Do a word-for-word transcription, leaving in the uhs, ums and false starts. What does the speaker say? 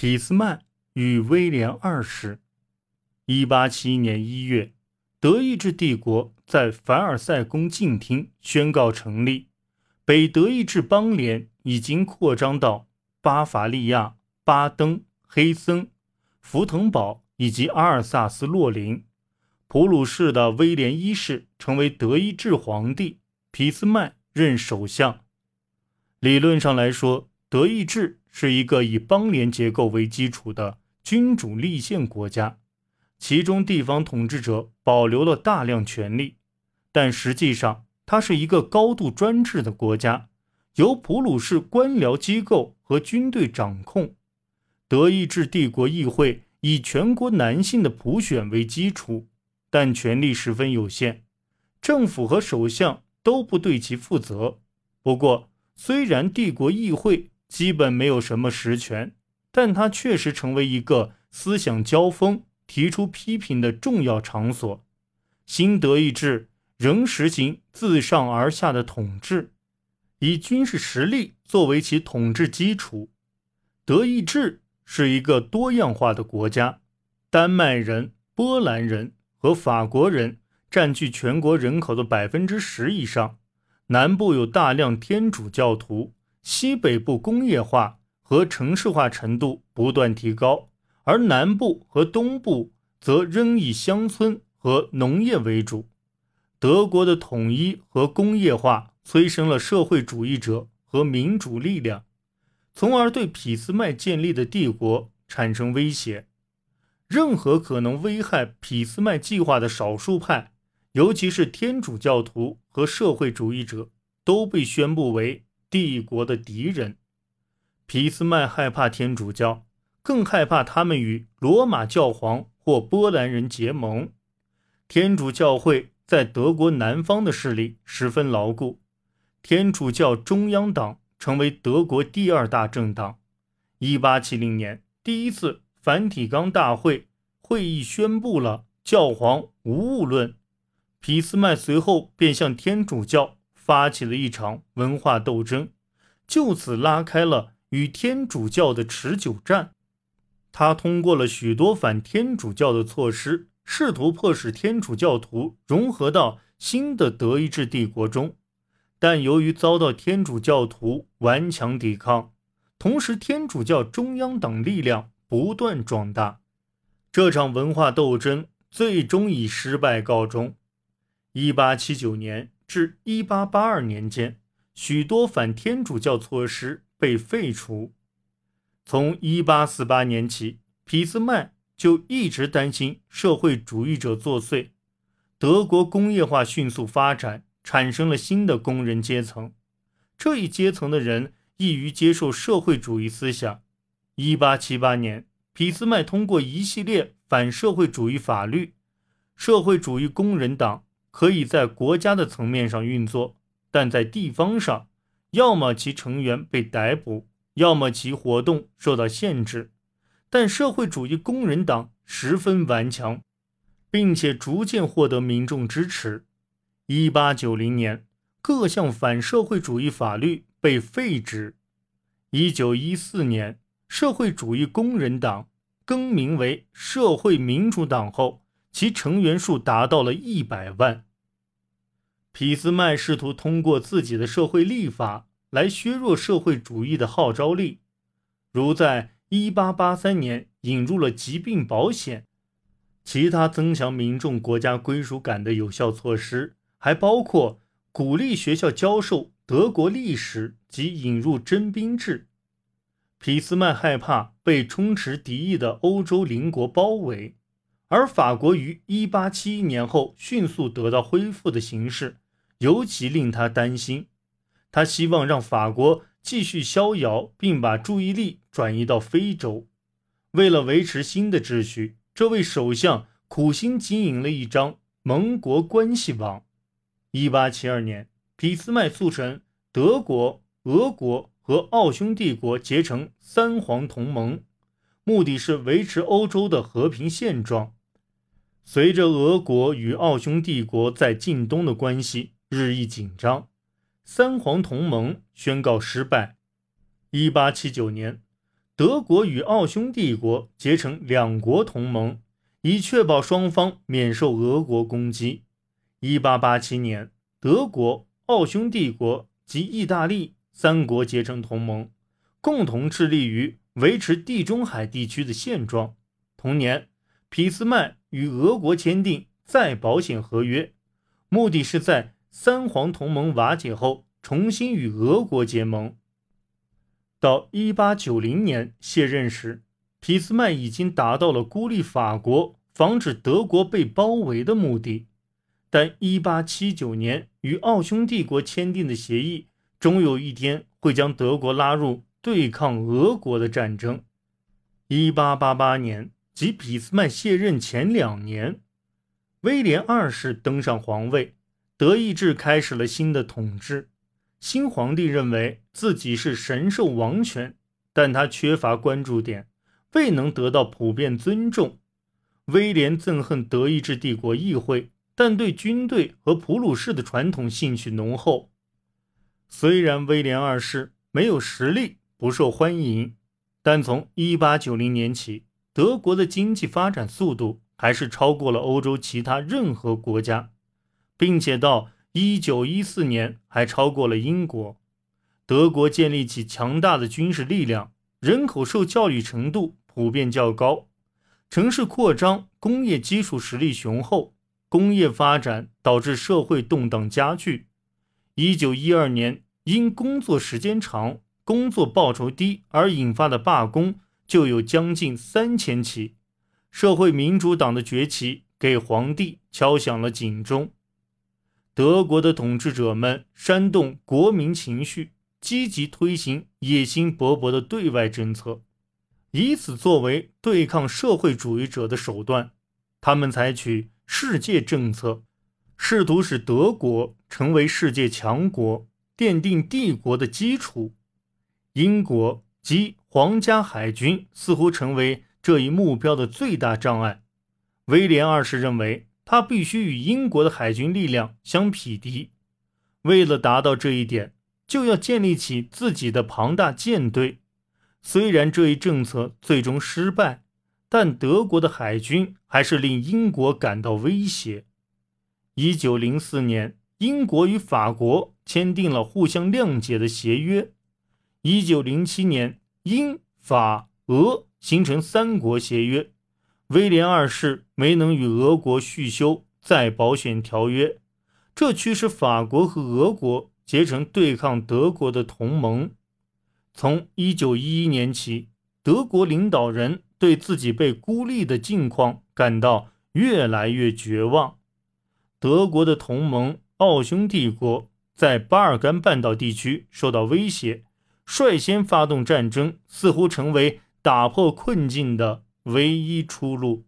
俾斯曼与威廉二世。一八七一年一月，德意志帝国在凡尔赛宫静听宣告成立，北德意志邦联已经扩张到巴伐利亚、巴登、黑森、福腾堡以及阿尔萨斯洛林。普鲁士的威廉一世成为德意志皇帝，俾斯麦任首相。理论上来说，德意志是一个以邦联结构为基础的君主立宪国家，其中地方统治者保留了大量权力，但实际上它是一个高度专制的国家，由普鲁士官僚机构和军队掌控。德意志帝国议会以全国男性的普选为基础，但权力十分有限，政府和首相都不对其负责。不过，虽然帝国议会基本没有什么实权，但它确实成为一个思想交锋、提出批评的重要场所。新德意志仍实行自上而下的统治，以军事实力作为其统治基础。德意志是一个多样化的国家，丹麦人、波兰人和法国人占据全国人口的 百分之十 以上，南部有大量天主教徒，西北部工业化和城市化程度不断提高，而南部和东部则仍以乡村和农业为主。德国的统一和工业化催生了社会主义者和民主力量，从而对俾斯麦建立的帝国产生威胁。任何可能危害俾斯麦计划的少数派，尤其是天主教徒和社会主义者，都被宣布为帝国的敌人。俾斯麦害怕天主教，更害怕他们与罗马教皇或波兰人结盟。天主教会在德国南方的势力十分牢固，天主教中央党成为德国第二大政党。一八七零年，第一次梵蒂冈大会会议宣布了教皇无误论，俾斯麦随后便向天主教发起了一场文化斗争，就此拉开了与天主教的持久战。他通过了许多反天主教的措施，试图迫使天主教徒融合到新的德意志帝国中，但由于遭到天主教徒顽强抵抗，同时天主教中央党力量不断壮大，这场文化斗争最终以失败告终。一八七九年至一八八二年间，许多反天主教措施被废除。从一八四八年起，俾斯麦就一直担心社会主义者作祟。德国工业化迅速发展，产生了新的工人阶层，这一阶层的人易于接受社会主义思想。一八七八年，俾斯麦通过一系列反社会主义法律，社会主义工人党可以在国家的层面上运作，但在地方上，要么其成员被逮捕，要么其活动受到限制。但社会主义工人党十分顽强，并且逐渐获得民众支持。一八九零年，各项反社会主义法律被废止。一九一四年，社会主义工人党更名为社会民主党后，其成员数达到了一百万。俾斯麦试图通过自己的社会立法来削弱社会主义的号召力，如在一八八三年引入了疾病保险。其他增强民众国家归属感的有效措施还包括鼓励学校教授德国历史及引入征兵制。俾斯麦害怕被充斥敌意的欧洲邻国包围，而法国于一八七一年后迅速得到恢复的形势尤其令他担心。他希望让法国继续逍遥，并把注意力转移到非洲。为了维持新的秩序，这位首相苦心经营了一张盟国关系网。一八七二年，俾斯麦促成德国、俄国和奥匈帝国结成三皇同盟，目的是维持欧洲的和平现状。随着俄国与奥匈帝国在近东的关系日益紧张，三皇同盟宣告失败。一八七九年，德国与奥匈帝国结成两国同盟，以确保双方免受俄国攻击。一八八七年，德国、奥匈帝国及意大利三国结成同盟，共同致力于维持地中海地区的现状。同年，俾斯麦与俄国签订再保险合约，目的是在三皇同盟瓦解后重新与俄国结盟。到一八九零年卸任时，俾斯麦已经达到了孤立法国、防止德国被包围的目的，但一八七九年与奥匈帝国签订的协议终有一天会将德国拉入对抗俄国的战争。一八八八年及俾斯麦卸任前两年，威廉二世登上皇位，德意志开始了新的统治。新皇帝认为自己是神授王权，但他缺乏关注点，未能得到普遍尊重。威廉憎恨德意志帝国议会，但对军队和普鲁士的传统兴趣浓厚。虽然威廉二世没有实力，不受欢迎，但从一八九零年起，德国的经济发展速度还是超过了欧洲其他任何国家，并且到一九一四年还超过了英国。德国建立起强大的军事力量，人口受教育程度普遍较高，城市扩张，工业基础实力雄厚，工业发展导致社会动荡加剧。一九一二年，因工作时间长、工作报酬低而引发的罢工就有将近三千起。社会民主党的崛起给皇帝敲响了警钟。德国的统治者们煽动国民情绪，积极推行野心勃勃的对外政策，以此作为对抗社会主义者的手段。他们采取世界政策，试图使德国成为世界强国，奠定帝国的基础。英国及皇家海军似乎成为这一目标的最大障碍。威廉二世认为他必须与英国的海军力量相匹敌，为了达到这一点，就要建立起自己的庞大舰队。虽然这一政策最终失败，但德国的海军还是令英国感到威胁。一九零四年，英国与法国签订了互相谅解的协约。一九零七年，英、法、俄形成三国协约。威廉二世没能与俄国续修再保险条约，这驱使法国和俄国结成对抗德国的同盟。从一九一一年起，德国领导人对自己被孤立的境况感到越来越绝望。德国的同盟奥匈帝国在巴尔干半岛地区受到威胁，率先发动战争似乎成为打破困境的唯一出路。